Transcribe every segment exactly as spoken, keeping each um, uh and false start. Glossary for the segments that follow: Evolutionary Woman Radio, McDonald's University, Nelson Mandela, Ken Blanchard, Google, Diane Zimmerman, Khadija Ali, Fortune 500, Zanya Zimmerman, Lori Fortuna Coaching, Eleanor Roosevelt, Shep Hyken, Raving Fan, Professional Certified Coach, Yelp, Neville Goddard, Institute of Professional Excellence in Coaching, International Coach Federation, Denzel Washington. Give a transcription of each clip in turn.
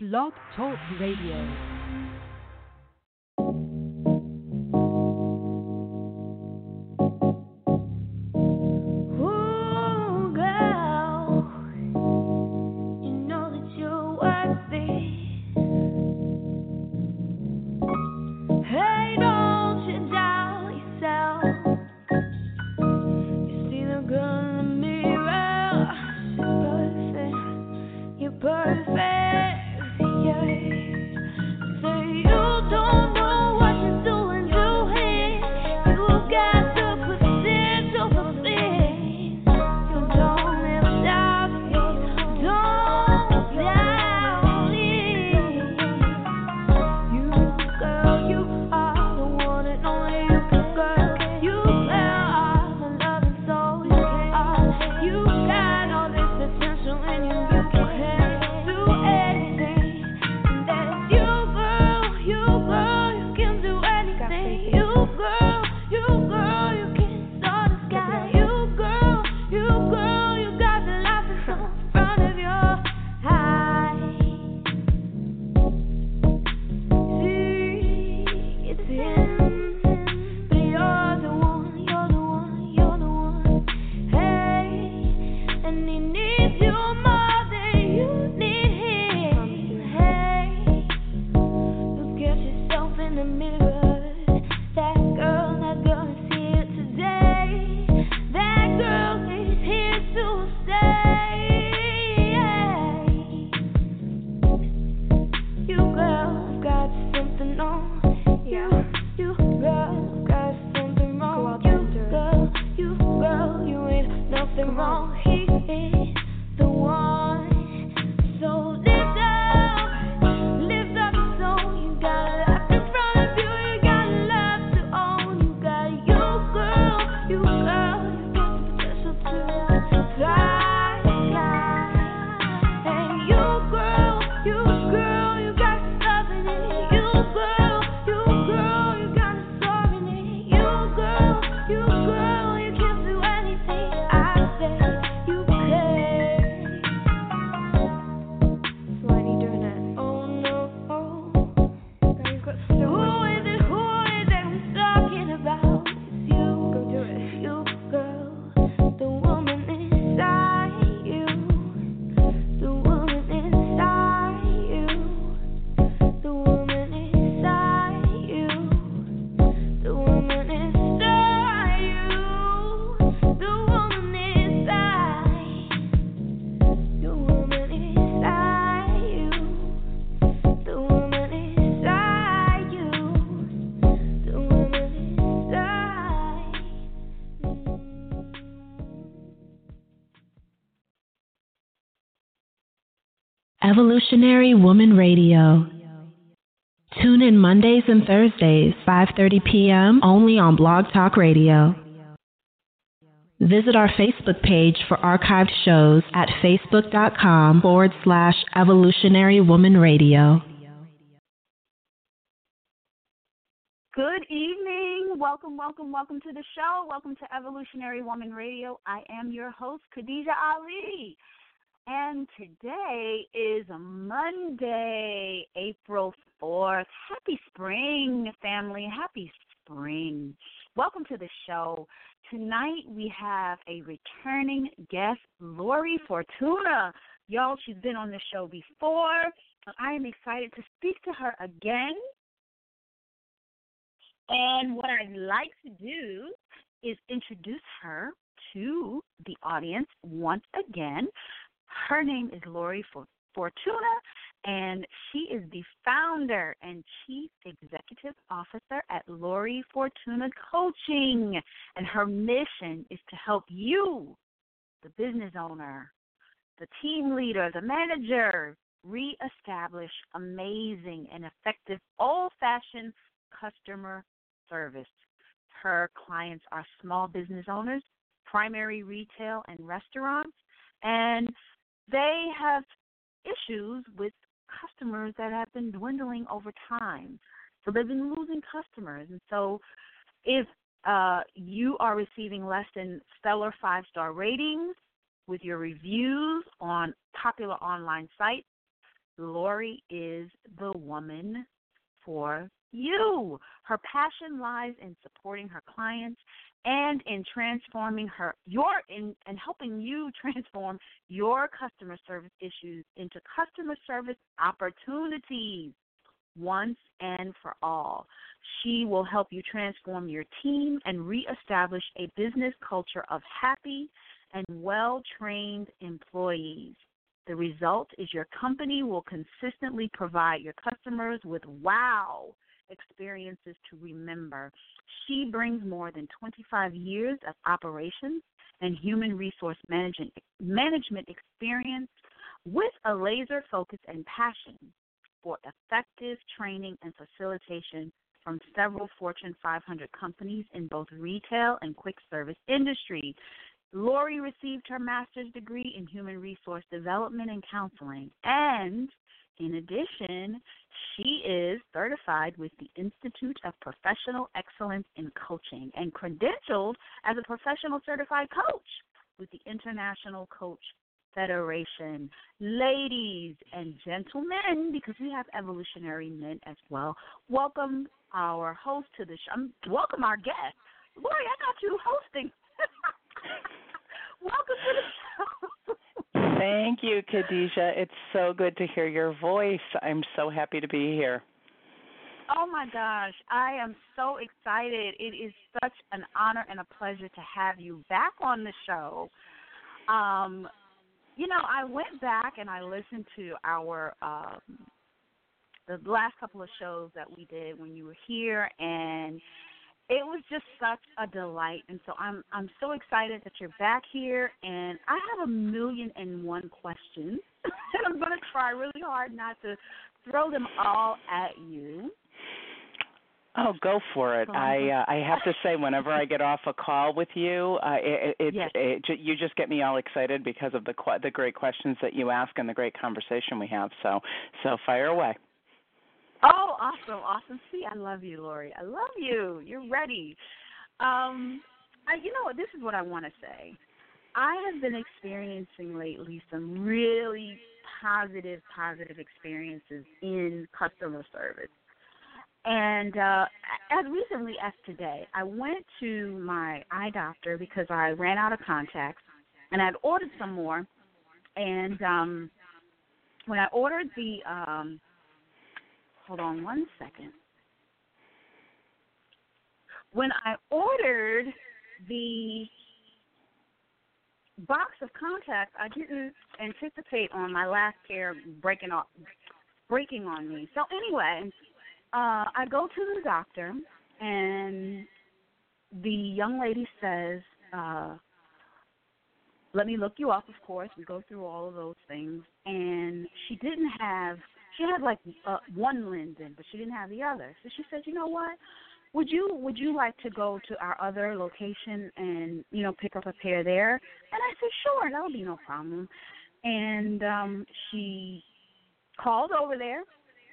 Blog Talk Radio. Evolutionary Woman Radio. Tune in Mondays and Thursdays, five thirty p.m. only on Blog Talk Radio. Visit our Facebook page for archived shows at facebook.com forward slash Evolutionary Woman Radio. Good evening. Welcome, welcome, welcome to the show. Welcome to Evolutionary Woman Radio. I am your host, Khadija Ali. And today is Monday, April fourth. Happy spring, family. Happy spring. Welcome to the show. Tonight we have a returning guest, Lori Fortuna. Y'all, she's been on the show before. I am excited to speak to her again. And what I'd like to do is introduce her to the audience once again. Her name is Lori Fortuna, and she is the founder and chief executive officer at Lori Fortuna Coaching. And her mission is to help you, the business owner, the team leader, the manager, reestablish amazing and effective old-fashioned customer service. Her clients are small business owners, primary retail and restaurants, and they have issues with customers that have been dwindling over time. So they've been losing customers. And so if uh, you are receiving less than stellar five-star ratings with your reviews on popular online sites, Lori is the woman for you. Her passion lies in supporting her clients and in transforming her your in and helping you transform your customer service issues into customer service opportunities once and for all. She will help you transform your team and reestablish a business culture of happy and well-trained employees. The result is your company will consistently provide your customers with wow experiences to remember. She brings more than twenty-five years of operations and human resource management, management experience with a laser focus and passion for effective training and facilitation from several Fortune five hundred companies in both retail and quick service industry. Lori received her master's degree in human resource development and counseling, and in addition, she is certified with the Institute of Professional Excellence in Coaching and credentialed as a professional certified coach with the International Coach Federation. Ladies and gentlemen, because we have evolutionary men as well, welcome our host to the show. Welcome our guest. Lori, I got you hosting. Welcome to the show. Thank you, Khadija. It's so good to hear your voice. I'm so happy to be here. Oh, my gosh. I am so excited. It is such an honor and a pleasure to have you back on the show. Um, you know, I went back and I listened to our um, the last couple of shows that we did when you were here, and it was just such a delight, and so I'm I'm so excited that you're back here, and I have a million and one questions, and I'm going to try really hard not to throw them all at you. Oh, go for it. I uh, I have to say, whenever I get off a call with you, uh, it, it, yes. it, it, you just get me all excited because of the the great questions that you ask and the great conversation we have, so so fire away. Oh, awesome, awesome. See, I love you, Lori. I love you. You're ready. Um, I, you know what? This is what I want to say. I have been experiencing lately some really positive, positive experiences in customer service. And uh, as recently as today, I went to my eye doctor because I ran out of contacts, and I'd ordered some more. And um, when I ordered the um, – Hold on one second. When I ordered the box of contacts, I didn't anticipate on my last pair breaking off, breaking on me. So anyway, uh, I go to the doctor, and the young lady says, uh, let me look you up, of course. We go through all of those things. And she didn't have... She had like uh, one lens in, but she didn't have the other. So she said, "You know what? Would you would you like to go to our other location and you know pick up a pair there?" And I said, "Sure, that would be no problem." And um, she called over there,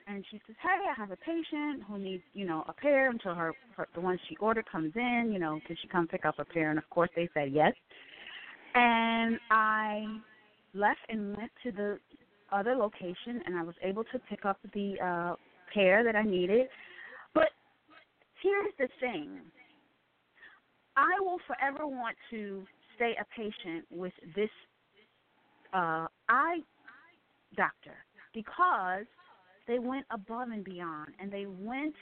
and she says, "Hey, I have a patient who needs you know a pair until her, her the one she ordered comes in. You know, can she come pick up a pair?" And of course, they said yes. And I left and went to the other location, and I was able to pick up the uh, pair that I needed. But here's the thing. I will forever want to stay a patient with this uh, eye doctor because they went above and beyond, and they went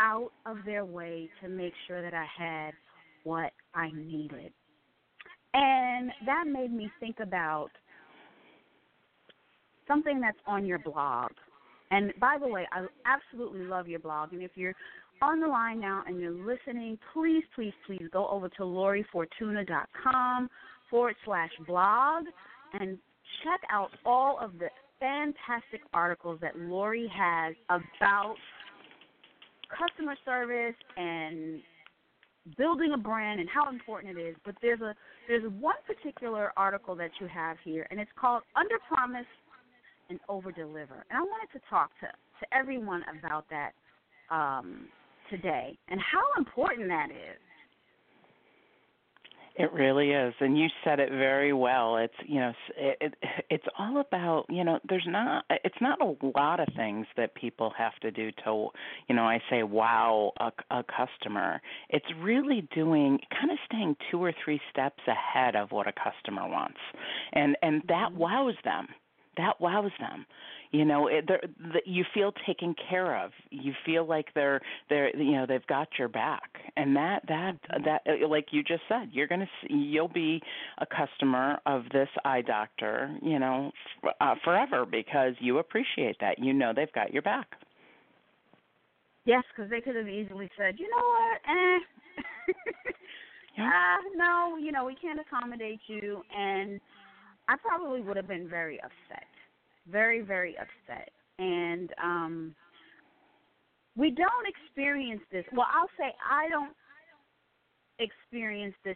out of their way to make sure that I had what I needed. And that made me think about something that's on your blog. And by the way, I absolutely love your blog. And if you're on the line now and you're listening, please, please, please go over to lori fortuna dot com forward slash blog and check out all of the fantastic articles that Lori has about customer service and building a brand and how important it is. But there's a there's one particular article that you have here, and it's called Under Promise and Over-Deliver. And I wanted to talk to, to everyone about that um, today and how important that is. It really is. And you said it very well. It's, you know, it, it, it's all about, you know, there's not, it's not a lot of things that people have to do to, you know, I say, wow, a, a customer. It's really doing, kind of staying two or three steps ahead of what a customer wants. And, and that wows them. That wows them. You know, it, they're, the, you feel taken care of. You feel like they're, they're, you know, they've got your back. And that, that, that, like you just said, you're gonna, see, you'll be a customer of this eye doctor, you know, f- uh, forever because you appreciate that. You know, they've got your back. Yes, because they could have easily said, you know what, eh, yeah. uh, no, you know, we can't accommodate you, and I probably would have been very upset. Very, very upset. And um, we don't experience this. Well, I'll say I don't experience this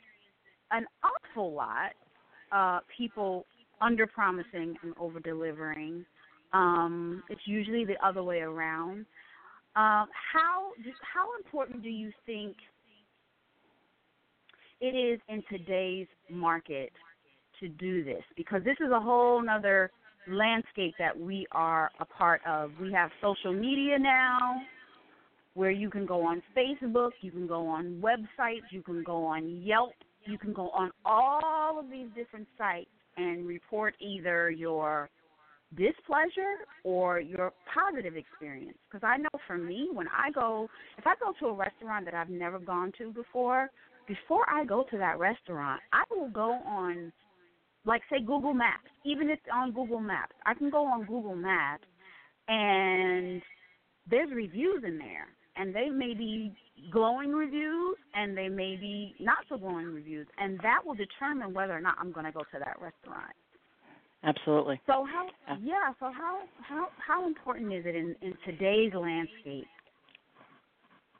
an awful lot, uh, people under-promising and over-delivering. Um, it's usually the other way around. Um, how how important do you think it is in today's market to do this? Because this is a whole nother landscape that we are a part of. We have social media now where you can go on Facebook, you can go on websites, you can go on Yelp, you can go on all of these different sites and report either your displeasure or your positive experience. Because I know for me, when I go, if I go to a restaurant that I've never gone to before, before I go to that restaurant, I will go on, like, say, Google Maps, even if it's on Google Maps. I can go on Google Maps, and there's reviews in there, and they may be glowing reviews, and they may be not so glowing reviews, and that will determine whether or not I'm going to go to that restaurant. Absolutely. So how, yeah, so how how, how important is it in, in today's landscape?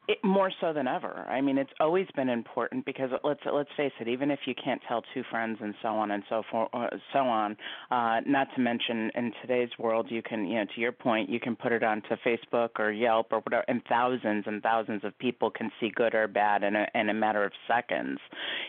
It, more so than ever. I mean, it's always been important because let's let's face it. Even if you can't tell two friends and so on and so forth, so on. Uh, not to mention, in today's world, you can, you know, to your point, you can put it onto Facebook or Yelp or whatever, and thousands and thousands of people can see good or bad in a, in a matter of seconds.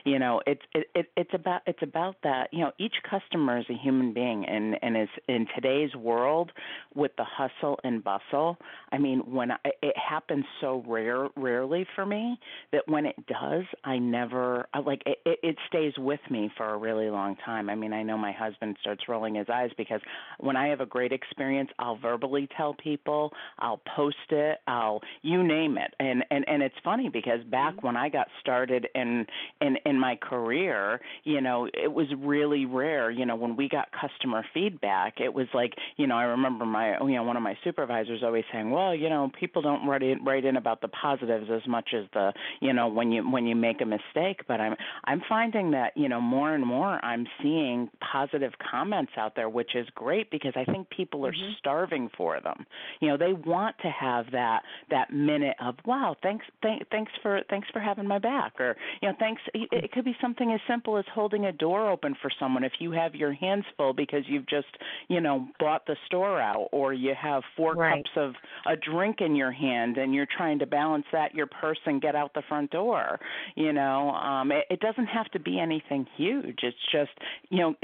You know, it's it, it, it's about it's about that. You know, each customer is a human being, and and is in today's world with the hustle and bustle. I mean, when I, it happens so rare. Rarely for me, that when it does, I never, like, it, it stays with me for a really long time. I mean, I know my husband starts rolling his eyes because when I have a great experience, I'll verbally tell people, I'll post it, I'll, you name it. And and, and it's funny because back mm-hmm. when I got started in, in, in my career, you know, it was really rare. You know, when we got customer feedback, it was like, you know, I remember my, you know, one of my supervisors always saying, well, you know, people don't write in, write in about the positive as much as the, you know, when you when you make a mistake. But I'm I'm finding that, you know, more and more I'm seeing positive comments out there, which is great because I think people are mm-hmm. starving for them. You know, they want to have that that minute of, wow, thanks th- thanks for thanks for having my back, or, you know, thanks. It, it could be something as simple as holding a door open for someone if you have your hands full because you've just, you know, bought the store out, or you have four right. cups of a drink in your hand and you're trying to balance that your purse and get out the front door. You know, um, it, it doesn't have to be anything huge. It's just, you know,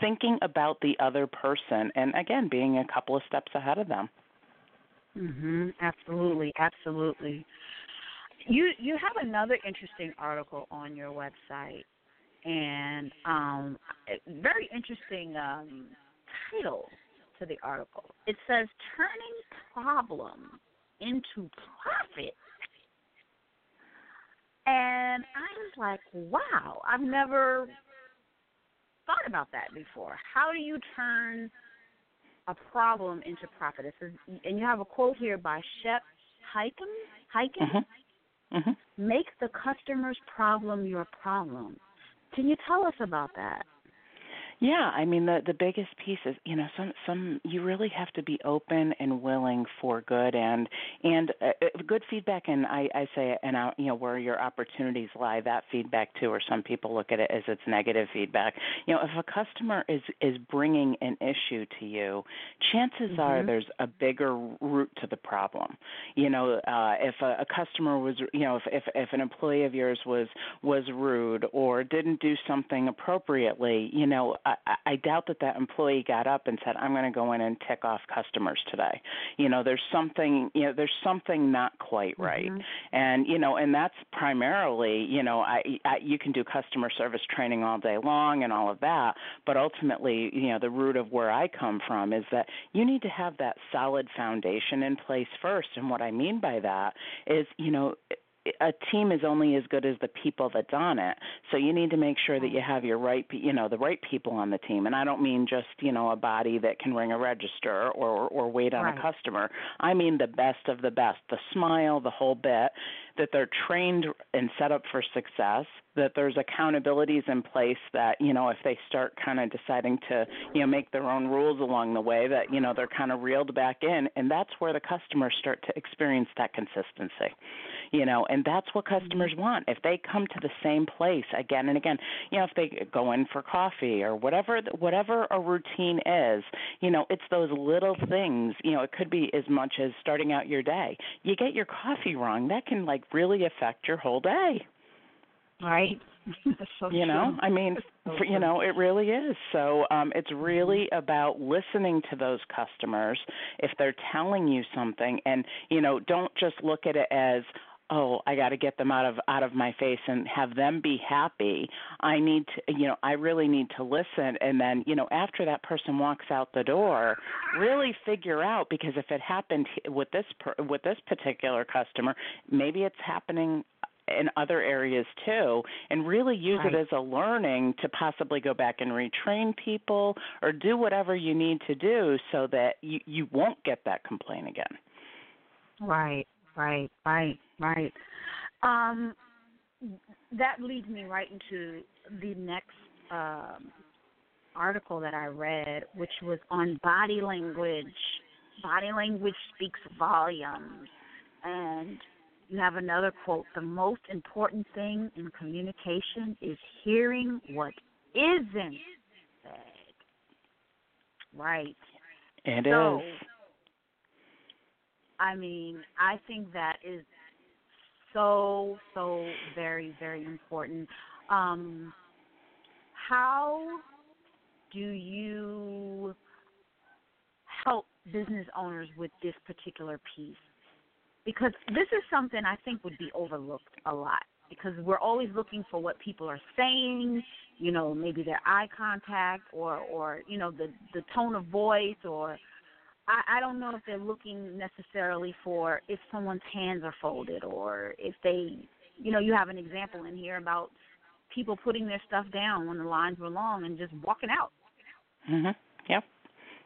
thinking about the other person and, again, being a couple of steps ahead of them. Mm-hmm. Absolutely, absolutely. You you have another interesting article on your website, and um, very interesting um, title to the article. It says, Turning Problems into Profit. And I was like, wow, I've never thought about that before. How do you turn a problem into profit? Is, and you have a quote here by Shep Hyken. Hyken? Mm-hmm. Mm-hmm. Make the customer's problem your problem. Can you tell us about that? Yeah, I mean, the, the biggest piece is, you know, some, some you really have to be open and willing for good and and uh, good feedback. And I, I say, and I, you know, where your opportunities lie, that feedback too, or some people look at it as it's negative feedback. You know, if a customer is, is bringing an issue to you, chances mm-hmm. are there's a bigger root to the problem. You know, uh, if a, a customer was, you know, if, if, if an employee of yours was, was rude or didn't do something appropriately, you know, I, I doubt that that employee got up and said, I'm going to go in and tick off customers today. You know, there's something, you know, there's something not quite right. Mm-hmm. And, you know, and that's primarily, you know, I, I, you can do customer service training all day long and all of that. But ultimately, you know, the root of where I come from is that you need to have that solid foundation in place first. And what I mean by that is, you know, a team is only as good as the people that's on it. So you need to make sure that you have your right, you know, the right people on the team. And I don't mean just, you know, a body that can ring a register or, or wait on right. a customer. I mean the best of the best, the smile, the whole bit, that they're trained and set up for success, that there's accountabilities in place that, you know, if they start kind of deciding to, you know, make their own rules along the way, that, you know, they're kind of reeled back in. And that's where the customers start to experience that consistency, you know, and that's what customers want. If they come to the same place again and again, you know, if they go in for coffee or whatever, whatever a routine is, you know, it's those little things, you know, it could be as much as starting out your day. You get your coffee wrong, that can like really affect your whole day. Right. So you know, true. I mean, so for, you know, it really is. So um, it's really about listening to those customers if they're telling you something, and, you know, don't just look at it as, oh, I got to get them out of out of my face and have them be happy. I need to, you know, I really need to listen. And then, you know, after that person walks out the door, really figure out, because if it happened with this with this particular customer, maybe it's happening in other areas too, and really use right. it as a learning to possibly go back and retrain people or do whatever you need to do so that you, you won't get that complaint again. Right, right, right, right. Um, that leads me right into the next um, article that I read, which was on body language. Body language speaks volumes. And you have another quote, the most important thing in communication is hearing what isn't said. Right. It so, is. I mean, I think that is so, so very, very important. Um, how do you help business owners with this particular piece? Because this is something I think would be overlooked a lot, because we're always looking for what people are saying, you know, maybe their eye contact or, or you know, the, the tone of voice, or I, I don't know if they're looking necessarily for if someone's hands are folded or if they, you know, you have an example in here about people putting their stuff down when the lines were long and just walking out. Mm-hmm. Yep.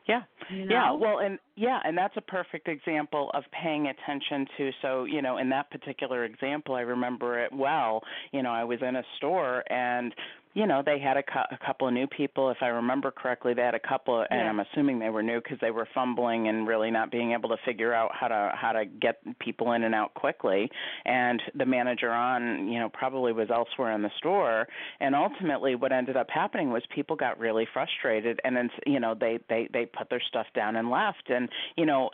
Yeah. You know? Yeah. Well, and yeah, and that's a perfect example of paying attention to. So, you know, in that particular example, I remember it well. You know, I was in a store and, you know, they had a, cu- a couple of new people. If I remember correctly, they had a couple, of, and yeah. I'm assuming they were new because they were fumbling and really not being able to figure out how to how to get people in and out quickly. And the manager on, you know, probably was elsewhere in the store. And ultimately, what ended up happening was people got really frustrated, and then, you know, they they they put their stuff down and left. And you know.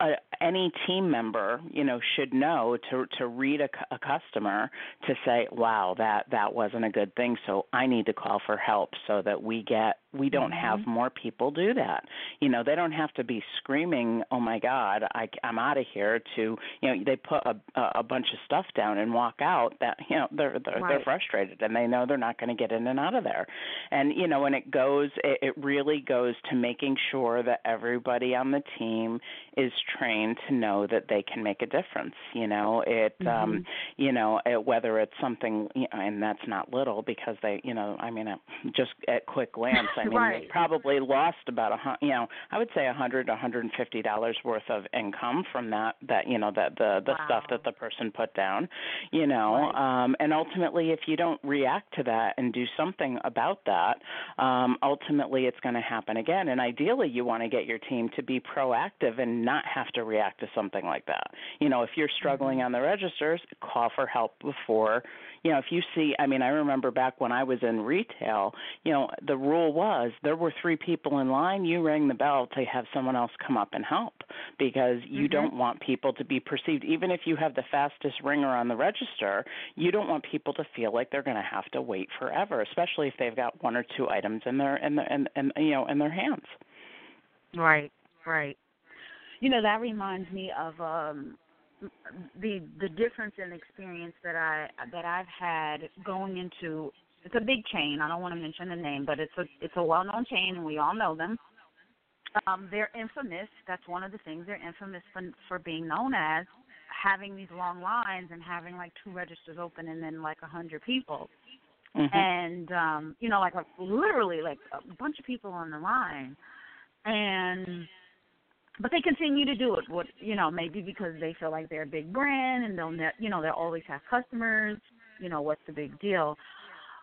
Uh, any team member, you know, should know to to read a, a customer to say, wow, that, that wasn't a good thing, so I need to call for help so that we get we don't mm-hmm. have more people do that. You know, they don't have to be screaming, oh, my God, I, I'm out of here, to, you know, they put a, a bunch of stuff down and walk out. That, you know, they're they're, right. they're frustrated and they know they're not going to get in and out of there. And, you know, and it goes, it, it really goes to making sure that everybody on the team is trained to know that they can make a difference. You know, it, mm-hmm. um, you know, it, whether it's something, you know, and that's not little because they, you know, I mean, just at quick glance, I mean, right. you probably lost about a you know, I would say a hundred, a hundred and fifty dollars worth of income from that. That you know, that the the wow. stuff that the person put down. You know, right. um, and ultimately, if you don't react to that and do something about that, um, ultimately it's going to happen again. And ideally, you want to get your team to be proactive and not have to react to something like that. You know, if you're struggling mm-hmm. on the registers, call for help before. You know, if you see, I mean, I remember back when I was in retail, you know, the rule was there were three people in line, you rang the bell to have someone else come up and help because you mm-hmm. don't want people to be perceived. Even if you have the fastest ringer on the register, you don't want people to feel like they're going to have to wait forever, especially if they've got one or two items in their, in their, in, in, you know, in their hands. Right, right. You know, that reminds me of um, – the the difference in experience that I that I've had going into it's a big chain. I don't want to mention the name, but it's a it's a well known chain, and we all know them. Um, they're infamous. That's one of the things they're infamous for, for being known as, having these long lines and having like two registers open and then like a hundred people, mm-hmm. and um, you know like a, literally like a bunch of people on the line, and. But they continue to do it, what, you know, maybe because they feel like they're a big brand and they'll, ne- you know, they'll always have customers. You know, what's the big deal?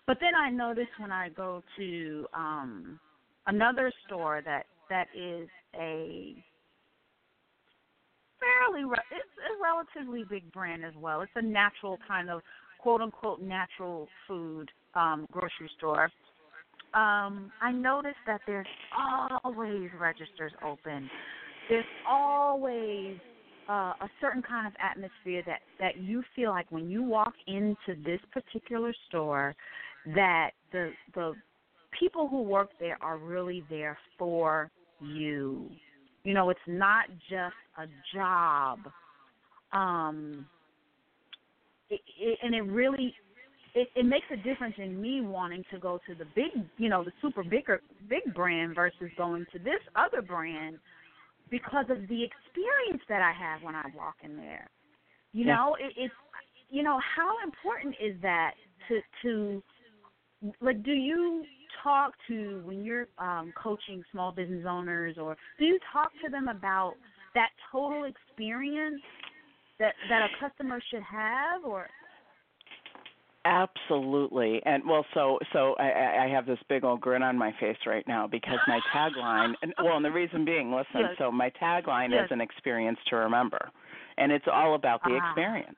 But then I notice when I go to um, another store that, that is a fairly, re- it's a relatively big brand as well. It's a natural kind of quote unquote natural food um, grocery store. Um, I notice that there's always registers open. There's always uh, a certain kind of atmosphere that, that you feel like when you walk into this particular store that the the people who work there are really there for you. You know, it's not just a job. Um, it, it, and it really, it, it makes a difference in me wanting to go to the big, you know, the super bigger, big brand versus going to this other brand because of the experience that I have when I walk in there. You yeah. know, it, it's, you know, how important is that to, to, like, do you talk to, when you're um, coaching small business owners, or do you talk to them about that total experience that, that a customer should have, or? Absolutely. And, well, so so I, I have this big old grin on my face right now because my tagline, and, well, and the reason being, listen, yes. so my tagline yes. is an experience to remember, and it's all about the uh-huh. experience.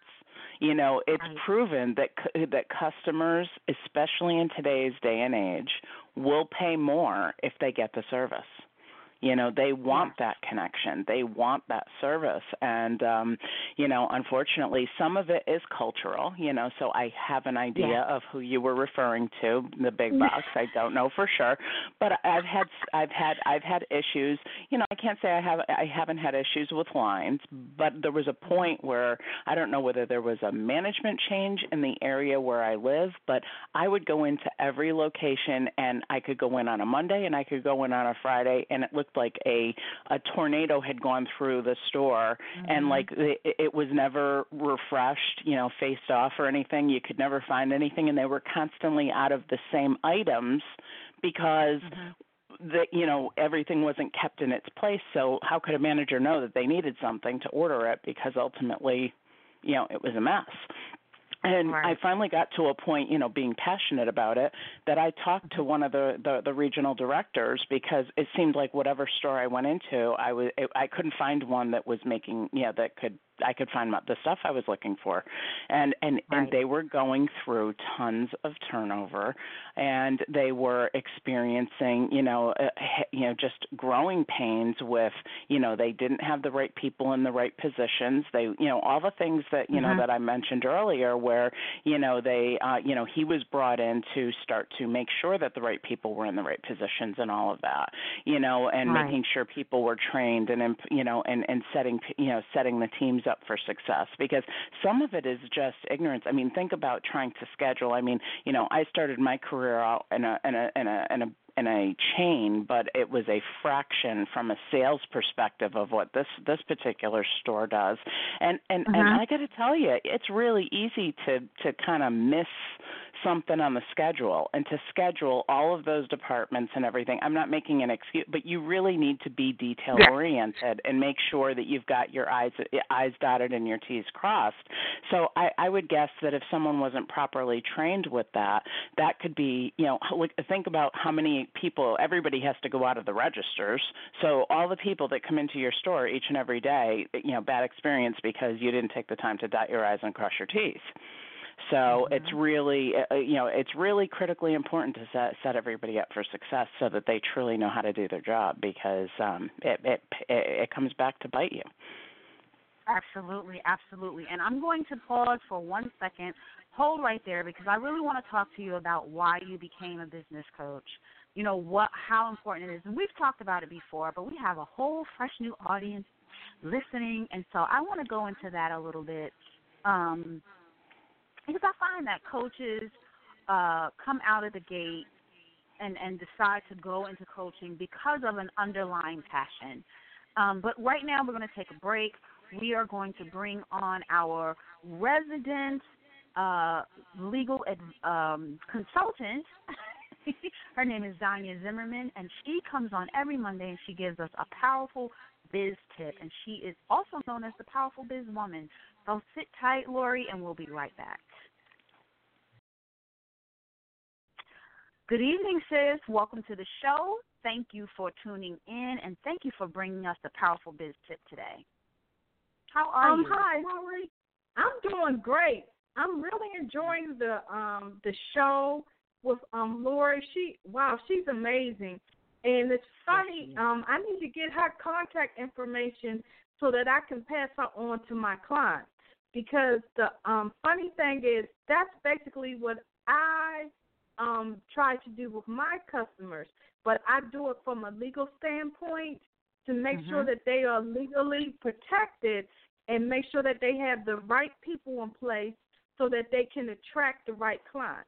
You know, it's right. proven that that customers, especially in today's day and age, will pay more if they get the service. You know, they want yeah. that connection. They want that service. And, um, you know, unfortunately, some of it is cultural, you know, so I have an idea yeah. of who you were referring to, the big box. I don't know for sure. But I've had I've had, I've had issues. You know, I can't say I, have, I haven't had issues with lines, but there was a point where I don't know whether there was a management change in the area where I live, but I would go into every location, and I could go in on a Monday and I could go in on a Friday, and it looked like a, a tornado had gone through the store, mm-hmm. and like it, it was never refreshed, you know, faced off or anything. You could never find anything, and they were constantly out of the same items because mm-hmm. that, you know, everything wasn't kept in its place. So how could a manager know that they needed something to order it, because ultimately, you know, it was a mess. And right. I finally got to a point, you know, being passionate about it, that I talked to one of the, the, the regional directors, because it seemed like whatever store I went into, I was I couldn't find one that was making, yeah, that could I could find the stuff I was looking for. And and, right. and they were going through tons of turnover, and they were experiencing, you know, uh, you know, just growing pains with, you know, they didn't have the right people in the right positions. They, you know, all the things that, you mm-hmm. know, that I mentioned earlier, where, you know, they, uh, you know, he was brought in to start to make sure that the right people were in the right positions and all of that, you know, and right. making sure people were trained and, you know, and, and setting, you know, setting the teams up for success, because some of it is just ignorance. I mean, think about trying to schedule. I mean, you know, I started my career out in a in a in a in a in a chain, but it was a fraction from a sales perspective of what this, this particular store does. And and, uh-huh. and I got to tell you, it's really easy to, to kind of miss something on the schedule and to schedule all of those departments and everything. I'm not making an excuse, but you really need to be detail-oriented and make sure that you've got your I's, I's dotted and your T's crossed. So I, I would guess that if someone wasn't properly trained with that, that could be, you know, think about how many people, everybody has to go out of the registers. So all the people that come into your store each and every day, you know, bad experience because you didn't take the time to dot your I's and cross your T's. So mm-hmm. it's really, you know, it's really critically important to set, set everybody up for success so that they truly know how to do their job, because um, it, it it comes back to bite you. Absolutely, absolutely. And I'm going to pause for one second, hold right there, because I really want to talk to you about why you became a business coach. You know, what, how important it is. And we've talked about it before, but we have a whole fresh new audience listening, and so I want to go into that a little bit. Um, Because I find that coaches uh, come out of the gate and, and decide to go into coaching because of an underlying passion. Um, but right now we're going to take a break. We are going to bring on our resident uh, legal ad, um, consultant. Her name is Zanya Zimmerman, and she comes on every Monday, and she gives us a powerful biz tip, and she is also known as the Powerful Biz Woman. So sit tight, Lori, and we'll be right back. Good evening, sis. Welcome to the show. Thank you for tuning in, and thank you for bringing us the Powerful Biz Tip today. How are um, you? Hi, Lori. I'm doing great. I'm really enjoying the um, the show with um, Lori. She wow, she's amazing. And it's funny, um, I need to get her contact information so that I can pass her on to my clients. Because the um, funny thing is, that's basically what I um, try to do with my customers. But I do it from a legal standpoint to make mm-hmm. sure that they are legally protected and make sure that they have the right people in place so that they can attract the right clients.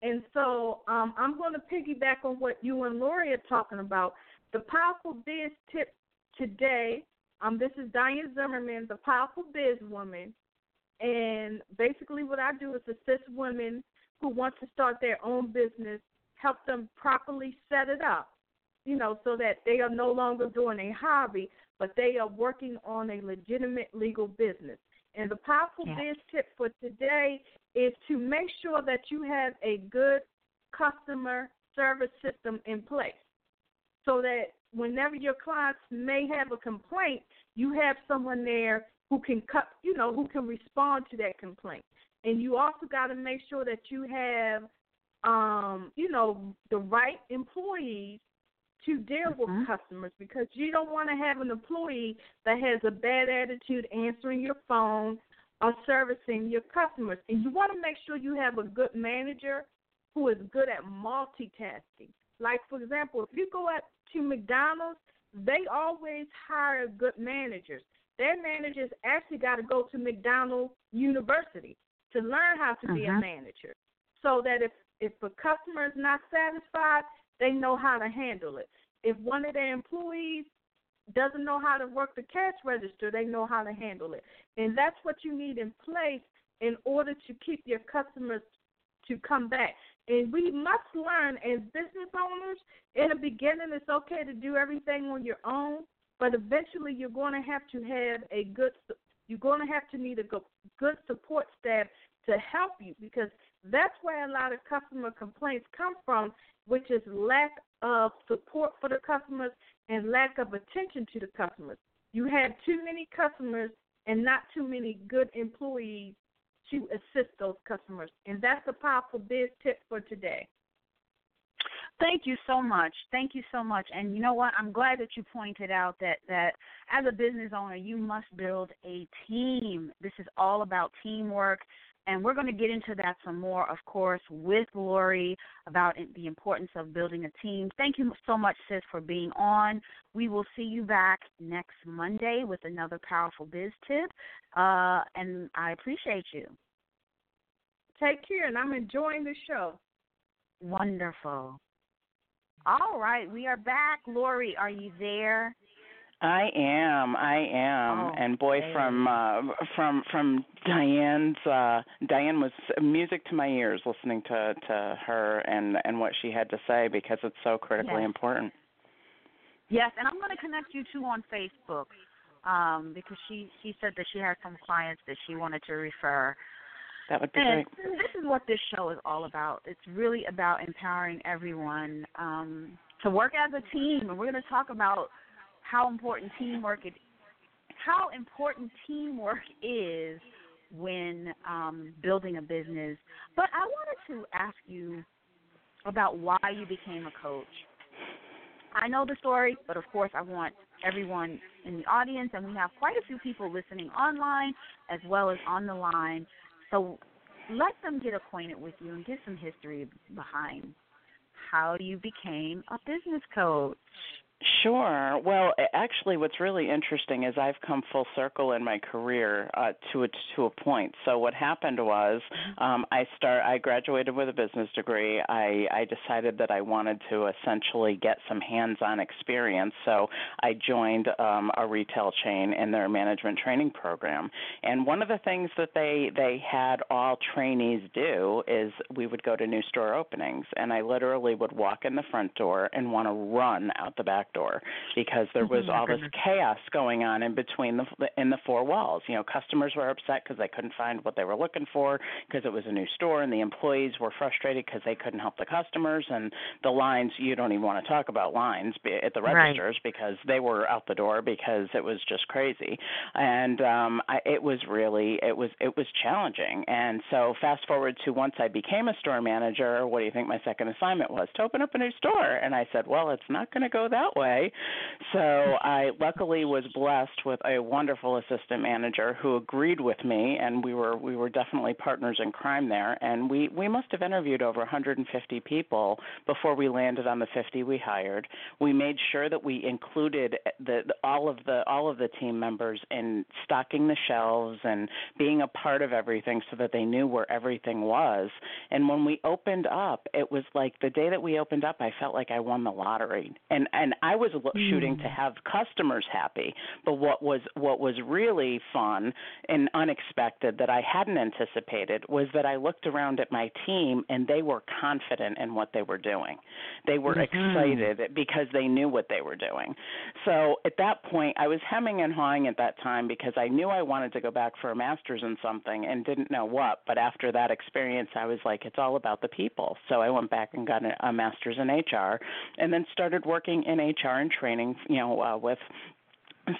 And so um, I'm going to piggyback on what you and Lori are talking about. The Powerful Biz Tip today, um, this is Diane Zimmerman, the Powerful Biz Woman. And basically what I do is assist women who want to start their own business, help them properly set it up, you know, so that they are no longer doing a hobby, but they are working on a legitimate legal business. And the Powerful yeah. Biz Tip for today is to make sure that you have a good customer service system in place so that whenever your clients may have a complaint, you have someone there who can, you know, who can respond to that complaint. And you also got to make sure that you have, um, you know, the right employees to deal with mm-hmm. customers, because you don't want to have an employee that has a bad attitude answering your phone or servicing your customers. And you want to make sure you have a good manager who is good at multitasking. Like, for example, if you go out to McDonald's, they always hire good managers. Their managers actually got to go to McDonald's University to learn how to mm-hmm. be a manager, so that if, if a customer is not satisfied, they know how to handle it. If one of their employees doesn't know how to work the cash register, they know how to handle it. And that's what you need in place in order to keep your customers to come back. And we must learn as business owners, in the beginning it's okay to do everything on your own, but eventually you're going to have to have a good, you're going to have to need a good support staff to help you, because that's where a lot of customer complaints come from, which is lack of support for the customers and lack of attention to the customers. You have too many customers and not too many good employees to assist those customers. And that's the Powerful Biz Tip for today. Thank you so much. Thank you so much. And you know what? I'm glad that you pointed out that, that as a business owner, you must build a team. This is all about teamwork. And we're going to get into that some more, of course, with Lori about the importance of building a team. Thank you so much, sis, for being on. We will see you back next Monday with another Powerful Biz Tip, uh, and I appreciate you. Take care, and I'm enjoying the show. Wonderful. All right, we are back. Lori, are you there? I am, I am, oh, and boy, man. from uh, from from Diane's uh, Diane was music to my ears listening to, to her and, and what she had to say, because it's so critically yes. important. Yes, and I'm going to connect you two on Facebook, um, because she, she said that she had some clients that she wanted to refer. That would be and great. This is what this show is all about. It's really about empowering everyone um, to work as a team, and we're going to talk about how important teamwork is, how important teamwork is when um, building a business. But I wanted to ask you about why you became a coach. I know the story, but of course I want everyone in the audience, and we have quite a few people listening online as well as on the line, so let them get acquainted with you and get some history behind how you became a business coach. Sure. Well, actually, what's really interesting is I've come full circle in my career uh, to a, to a point. So what happened was um, I start I graduated with a business degree. I, I decided that I wanted to essentially get some hands-on experience. So I joined um, a retail chain in their management training program. And one of the things that they they had all trainees do is we would go to new store openings, and I literally would walk in the front door and want to run out the back door, because there was all this chaos going on in between the in the four walls. You know, customers were upset because they couldn't find what they were looking for because it was a new store, and the employees were frustrated because they couldn't help the customers, and the lines, you don't even want to talk about lines at the registers, right, because they were out the door because it was just crazy. And um, I, it was really, it was it was challenging. And so fast forward to once I became a store manager, what do you think my second assignment was? To open up a new store. And I said, well, it's not going to go that way. So I luckily was blessed with a wonderful assistant manager who agreed with me, and we were we were definitely partners in crime there. And we, we must have interviewed over one hundred fifty people before we landed on the fifty we hired. We made sure that we included the, the all of the all of the team members in stocking the shelves and being a part of everything, so that they knew where everything was. And when we opened up, it was like the day that we opened up, I felt like I won the lottery, and and I was shooting to have customers happy. But what was what was really fun and unexpected that I hadn't anticipated was that I looked around at my team, and they were confident in what they were doing. They were mm-hmm. excited because they knew what they were doing. So at that point, I was hemming and hawing at that time, because I knew I wanted to go back for a master's in something and didn't know what. But after that experience, I was like, it's all about the people. So I went back and got a master's in H R, and then started working in H R and training, you know, uh, with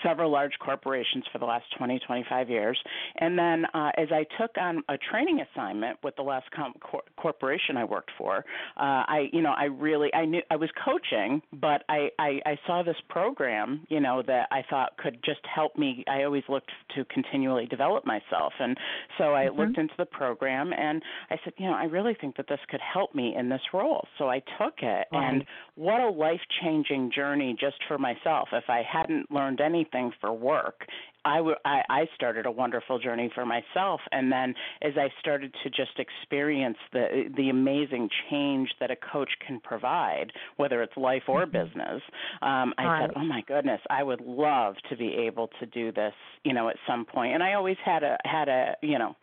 several large corporations for the last twenty, twenty-five years. And then uh, as I took on a training assignment with the last com- cor- corporation I worked for, uh, I, you know, I really, I knew I was coaching, but I, I, I saw this program, you know, that I thought could just help me. I always looked to continually develop myself. And so I mm-hmm. looked into the program, and I said, you know, I really think that this could help me in this role. So I took it, mm-hmm. and what a life-changing journey just for myself. If I hadn't learned anything, anything for work, I, w- I, I started a wonderful journey for myself. And then as I started to just experience the the amazing change that a coach can provide, whether it's life or business, um, I right. said, oh, my goodness, I would love to be able to do this, you know, at some point. And I always had a, had a you know,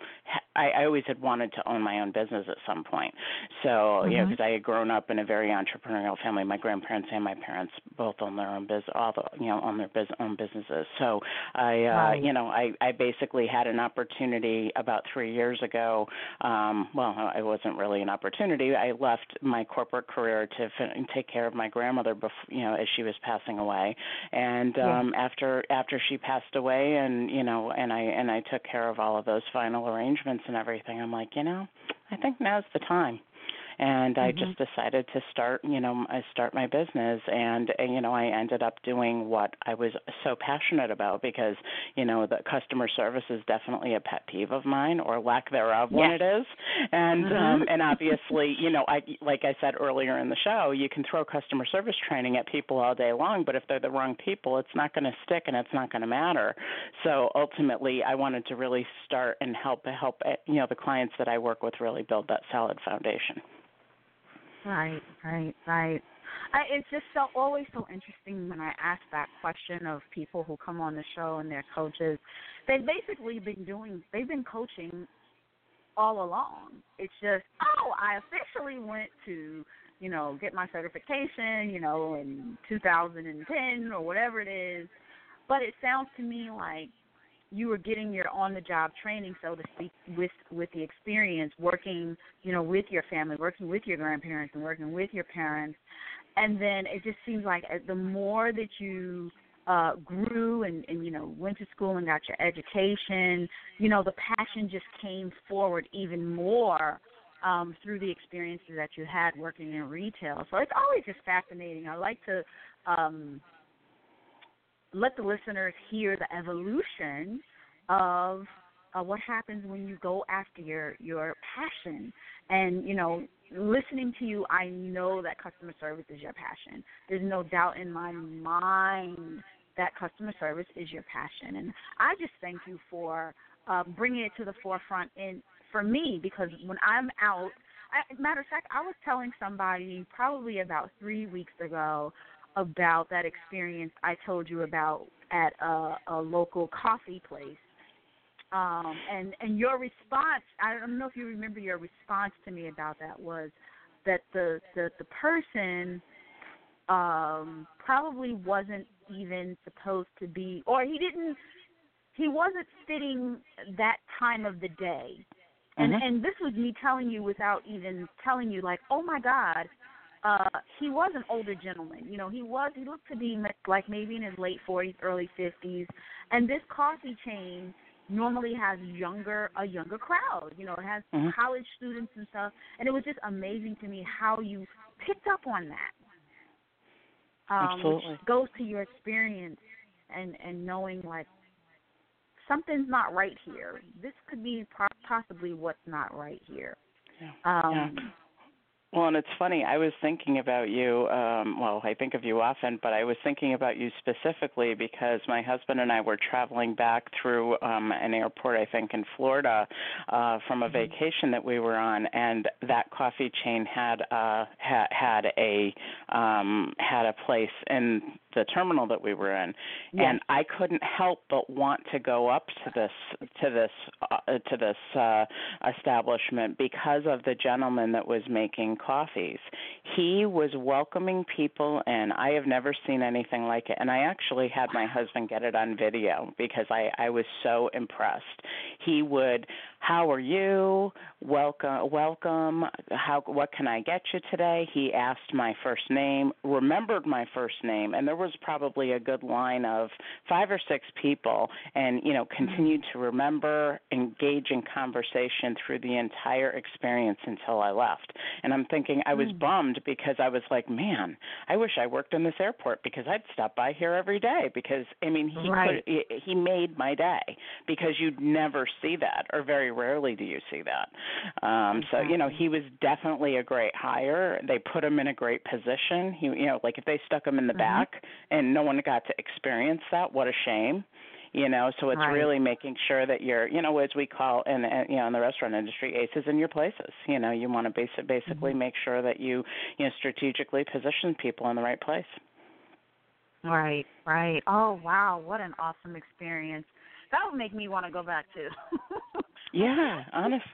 I, I always had wanted to own my own business at some point. So, mm-hmm. you know, because I had grown up in a very entrepreneurial family. My grandparents and my parents both own their own, biz- all the, you know, own their biz- own businesses. So I Uh, right. You know, I, I basically had an opportunity about three years ago. Um, well, it wasn't really an opportunity. I left my corporate career to fin- take care of my grandmother, before, you know, as she was passing away. And um, yeah. after after she passed away, and you know, and I and I took care of all of those final arrangements and everything, I'm like, you know, I think now's the time. And I mm-hmm. just decided to start, you know, I start my business, and, and, you know, I ended up doing what I was so passionate about, because, you know, the customer service is definitely a pet peeve of mine, or lack thereof yes. when it is. And, mm-hmm. um, and obviously, you know, I, like I said earlier in the show, you can throw customer service training at people all day long, but if they're the wrong people, it's not going to stick, and it's not going to matter. So ultimately, I wanted to really start and help, help, you know, the clients that I work with really build that solid foundation. Right, right, right. I, it's just so always so interesting when I ask that question of people who come on the show and their coaches. They've basically been doing, they've been coaching all along. It's just, oh, I officially went to, you know, get my certification, you know, in two thousand ten or whatever it is. But it sounds to me like you were getting your on-the-job training, so to speak, with, with the experience working, you know, with your family, working with your grandparents and working with your parents. And then it just seems like the more that you uh, grew and, and, you know, went to school and got your education, you know, the passion just came forward even more um, through the experiences that you had working in retail. So it's always just fascinating. I like to um, – let the listeners hear the evolution of uh, what happens when you go after your, your passion. And, you know, listening to you, I know that customer service is your passion. There's no doubt in my mind that customer service is your passion. And I just thank you for uh, bringing it to the forefront in, for me, because when I'm out, I, matter of fact, I was telling somebody probably about three weeks ago about that experience I told you about at a, a local coffee place. Um, and, and your response, I don't know if you remember your response to me about that, was that the, the, the person um, probably wasn't even supposed to be, or he didn't, he wasn't fitting that time of the day. And, mm-hmm. and this was me telling you without even telling you, like, oh, my God, Uh, he was an older gentleman. You know, he was, he looked to be like maybe in his late forties, early fifties. And this coffee chain normally has younger, a younger crowd. You know, it has mm-hmm. college students and stuff. And it was just amazing to me how you picked up on that. Um, Absolutely. Which goes to your experience and, and knowing, like, something's not right here. This could be possibly what's not right here. Yeah. Um, yeah. Well, and it's funny, I was thinking about you, um, well, I think of you often, but I was thinking about you specifically because my husband and I were traveling back through um, an airport, I think, in Florida uh, from a vacation that we were on, and that coffee chain had uh, ha- had a um, had a place in the terminal that we were in, yes. and I couldn't help but want to go up to this to this uh, to this uh, establishment because of the gentleman that was making coffees. He was welcoming people, and I have never seen anything like it. And I actually had my husband get it on video because I, I was so impressed. He would, how are you? Welcome, welcome. How? What can I get you today? He asked my first name, remembered my first name, and there was probably a good line of five or six people, and you know, continued to remember, engage in conversation through the entire experience until I left. And I'm thinking I was mm-hmm. bummed because I was like, man, I wish I worked in this airport because I'd stop by here every day because I mean he right. could, he made my day because you'd never see that, or very rarely do you see that. Um, so you know, he was definitely a great hire. They put him in a great position. He, you know, like if they stuck him in the mm-hmm. back and no one got to experience that, what a shame. You know, so it's right. really making sure that you're, you know, as we call in, you know, in the restaurant industry, aces in your places. You know, you want to basic, basically mm-hmm. make sure that you, you know, strategically position people in the right place. Right, right. Oh, wow, what an awesome experience. That would make me want to go back too. yeah, honestly.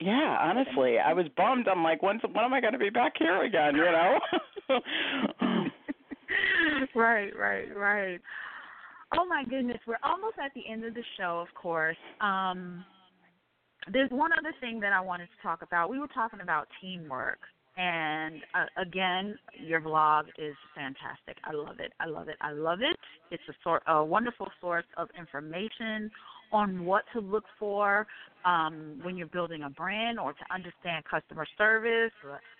Yeah, honestly, I was bummed. I'm like, when's, when am I going to be back here again? You know. Right, right, right. Oh, my goodness. We're almost at the end of the show, of course. Um, there's one other thing that I wanted to talk about. We were talking about teamwork. And, uh, again, your blog is fantastic. I love it. I love it. I love it. It's a, sort, a wonderful source of information on what to look for um, when you're building a brand or to understand customer service.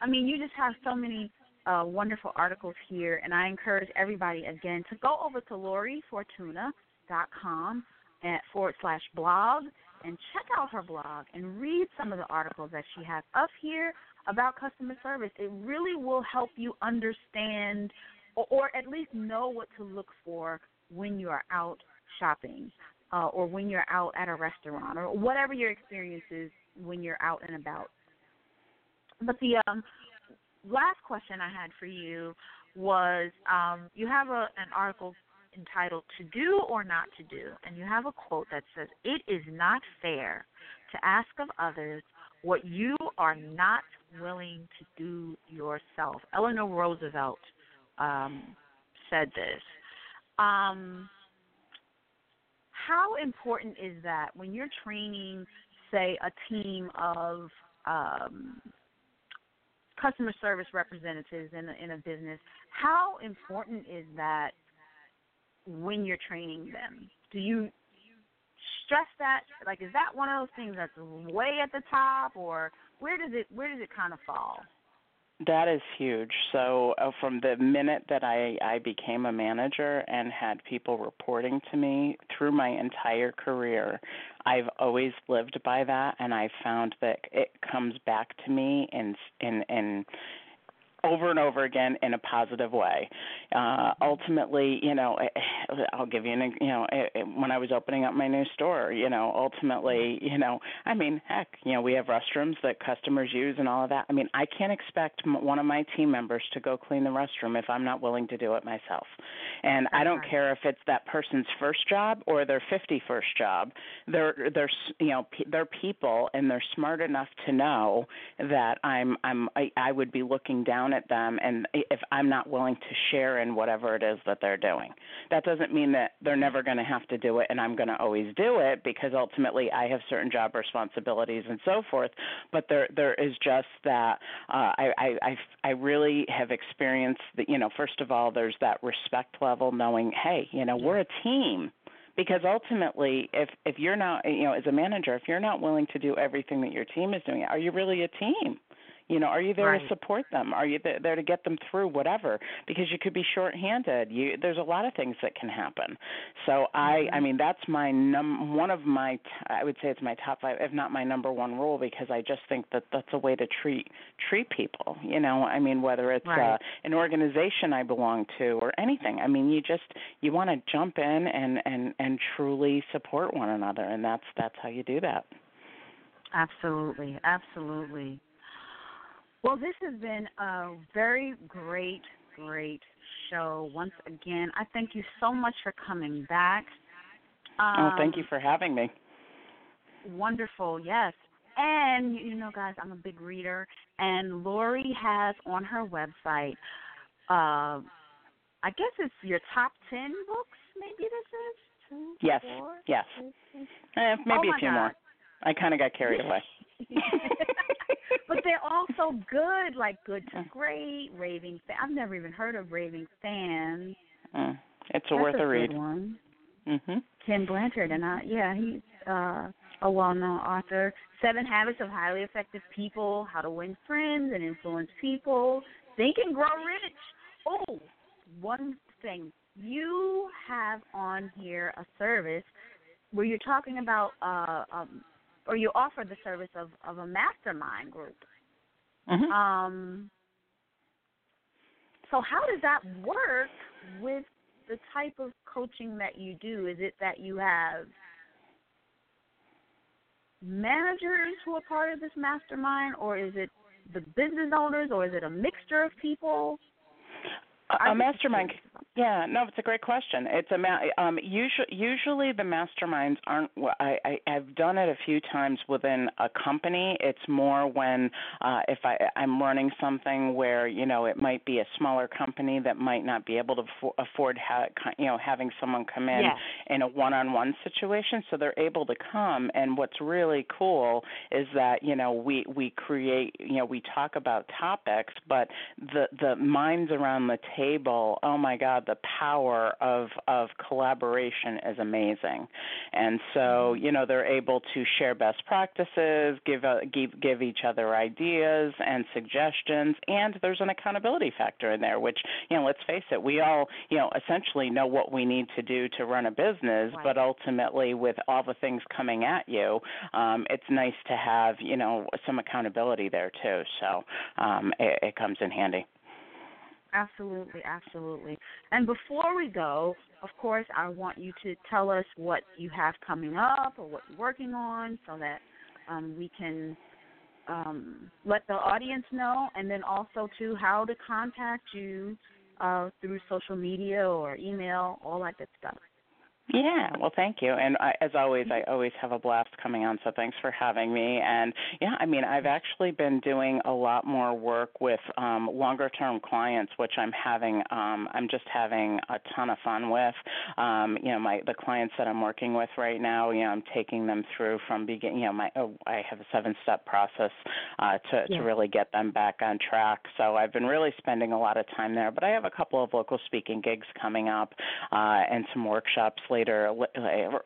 I mean, you just have so many Uh, wonderful articles here, and I encourage everybody, again, to go over to lori fortuna dot com at forward slash blog and check out her blog and read some of the articles that she has up here about customer service. It really will help you understand or, or at least know what to look for when you are out shopping uh, or when you're out at a restaurant or whatever your experience is when you're out and about. But the um last question I had for you was um, you have a, an article entitled "To Do or Not to Do," and you have a quote that says, "It is not fair to ask of others what you are not willing to do yourself." Eleanor Roosevelt um, said this. Um, how important is that when you're training, say, a team of um, customer service representatives in a, in a business? How important is that when you're training them? Do you stress that? Like, is that one of those things that's way at the top, or where does it where does it kind of fall? That is huge. So uh, from the minute that I, I became a manager and had people reporting to me through my entire career, I've always lived by that, and I found that it comes back to me in in in. over and over again in a positive way. Uh, ultimately, you know, I'll give you an, you know, when I was opening up my new store, you know, ultimately, you know, I mean, heck, you know, we have restrooms that customers use and all of that. I mean, I can't expect one of my team members to go clean the restroom if I'm not willing to do it myself. And I don't care if it's that person's first job or their fifty-first job. They're, they're, you know, they're people, and they're smart enough to know that I'm, I'm, I, I would be looking down at them, and if I'm not willing to share in whatever it is that they're doing. That doesn't mean that they're never going to have to do it and I'm going to always do it, because ultimately I have certain job responsibilities and so forth, but there there is just that uh, I, I, I, I really have experienced that, you know, first of all, there's that respect level, knowing, hey, you know, we're a team. Because ultimately, if, if you're not, you know, as a manager, if you're not willing to do everything that your team is doing, are you really a team? You know, are you there right. to support them? Are you th- there to get them through whatever? Because you could be shorthanded. You, there's a lot of things that can happen. So I, mm-hmm. I mean, that's my num- one of my, t- I would say it's my top five, if not my number one rule, because I just think that that's a way to treat treat people. You know, I mean, whether it's right. uh, an organization I belong to or anything. I mean, you just you want to jump in and, and, and truly support one another, and that's that's how you do that. Absolutely, absolutely. Well, this has been a very great, great show. Once again, I thank you so much for coming back. Um, oh, thank you for having me. Wonderful, yes. And, you know, guys, I'm a big reader, and Lori has on her website, uh, I guess it's your top ten books, maybe this is? Two, yes, four, yes. Two, eh, maybe oh a few God. more. I kind of got carried away. But they're all so good, like Good to Great, Raving Fan. I've never even heard of Raving Fan. Mm, it's a That's worth a, a read. Good one. Mm-hmm. Ken Blanchard, and I, yeah, he's uh, a well-known author. Seven Habits of Highly Effective People, How to Win Friends and Influence People, Think and Grow Rich. Oh, one thing. You have on here a service where you're talking about uh, um, or you offer the service of, of a mastermind group. Mm-hmm. Um, so how does that work with the type of coaching that you do? Is it that you have managers who are part of this mastermind, or is it the business owners, or is it a mixture of people? A, a mastermind, yeah, no, it's a great question. It's a ma- um, usually, usually the masterminds aren't. I, I I've done it a few times within a company. It's more when uh, if I I'm running something where, you know, it might be a smaller company that might not be able to for- afford ha- you know having someone come in yes. in a one-on-one situation, so they're able to come. And what's really cool is that, you know, we we create, you know, we talk about topics, but the the minds around the table. Table, oh my God, the power of, of collaboration is amazing. And so, you know, they're able to share best practices, give, a, give give each other ideas and suggestions, and there's an accountability factor in there, which, you know, let's face it, we all, you know, essentially know what we need to do to run a business, right. but ultimately with all the things coming at you, um, it's nice to have, you know, some accountability there too. So um, it, it comes in handy. Absolutely, absolutely. And before we go, of course, I want you to tell us what you have coming up or what you're working on, so that um, we can um, let the audience know, and then also, too, how to contact you uh, through social media or email, all that good stuff. Yeah, well, thank you. And I, as always, I always have a blast coming on, so thanks for having me. And, yeah, I mean, I've actually been doing a lot more work with um, longer-term clients, which I'm having um, – I'm just having a ton of fun with. Um, you know, my the clients that I'm working with right now, you know, I'm taking them through from beginning – you know, my oh, I have a seven-step process uh, to, yeah. to really get them back on track. So I've been really spending a lot of time there. But I have a couple of local speaking gigs coming up uh, and some workshops later. Later,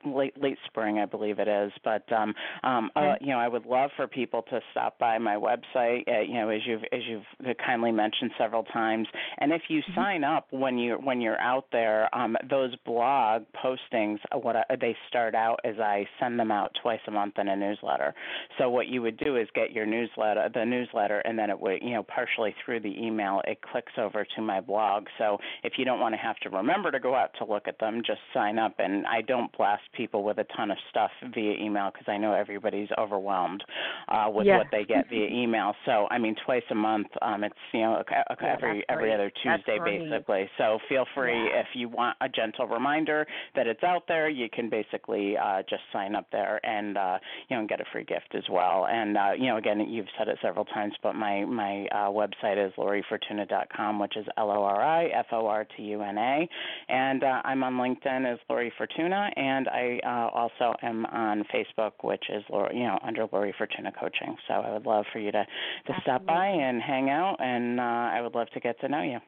late, late spring, I believe it is. But um, um, uh, you know, I would love for people to stop by my website. Uh, you know, as you've as you've kindly mentioned several times. And if you mm-hmm. sign up when you when you're out there, um, those blog postings, what I, they start out as I send them out twice a month in a newsletter. So what you would do is get your newsletter, the newsletter, and then it would, you know, partially through the email, it clicks over to my blog. So if you don't want to have to remember to go out to look at them, just sign up. And I don't blast people with a ton of stuff via email because I know everybody's overwhelmed uh, with yeah. what they get via email. So, I mean, twice a month, um, it's, you know, okay, yeah, every every other Tuesday, basically. So feel free yeah. if you want a gentle reminder that it's out there, you can basically uh, just sign up there and, uh, you know, and get a free gift as well. And, uh, you know, again, you've said it several times, but my, my uh, website is lori fortuna dot com, which is L O R I F O R T U N A. And uh, I'm on LinkedIn as Lori Fortuna, and I uh, also am on Facebook, which is, you know, under Lori Fortuna Coaching. So I would love for you to, to stop by and hang out, and uh, I would love to get to know you.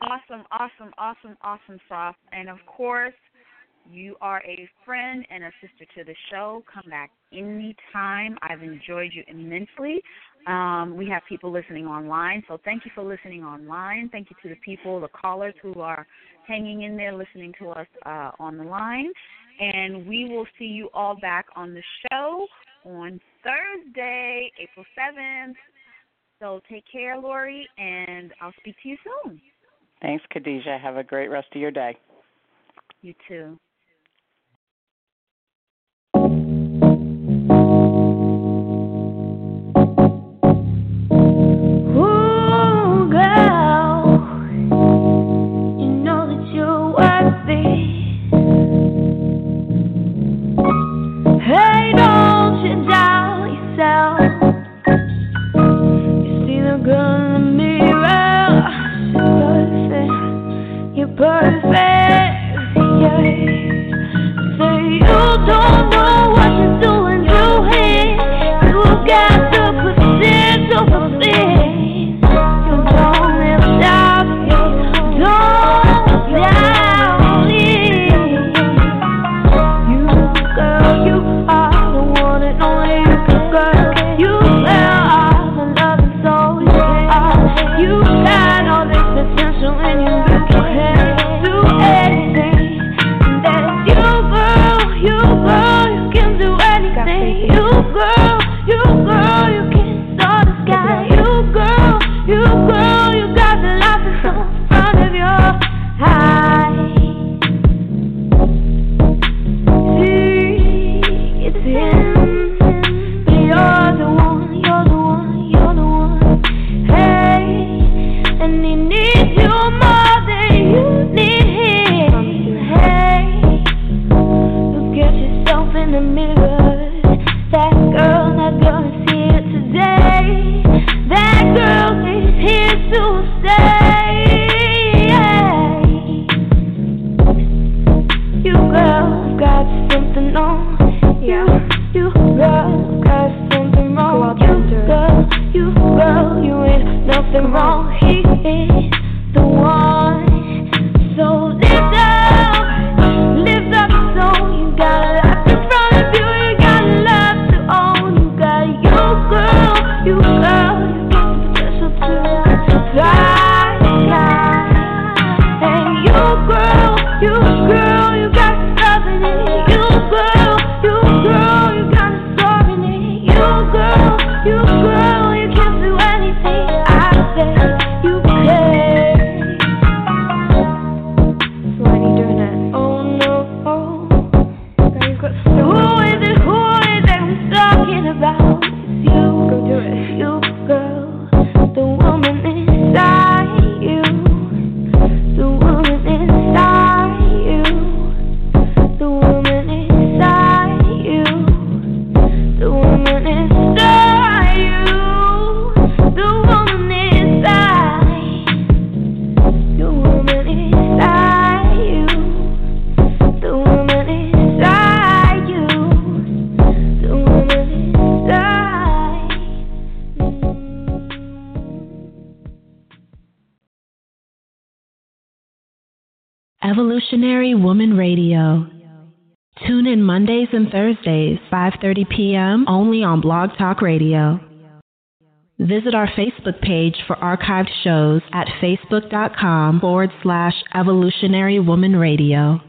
Awesome, awesome, awesome, awesome, Soph. And, of course, you are a friend and a sister to the show. Come back anytime. I've enjoyed you immensely. Um, we have people listening online, so thank you for listening online. Thank you to the people, the callers who are hanging in there listening to us uh, on the line. And we will see you all back on the show on Thursday, April seventh. So take care, Lori, and I'll speak to you soon. Thanks, Khadija. Have a great rest of your day. You too. Who is it, who is it we're talking about? Evolutionary Woman Radio. Tune in Mondays and Thursdays, five thirty p.m. only on Blog Talk Radio. Visit our Facebook page for archived shows at facebook.com forward slash Evolutionary Woman Radio.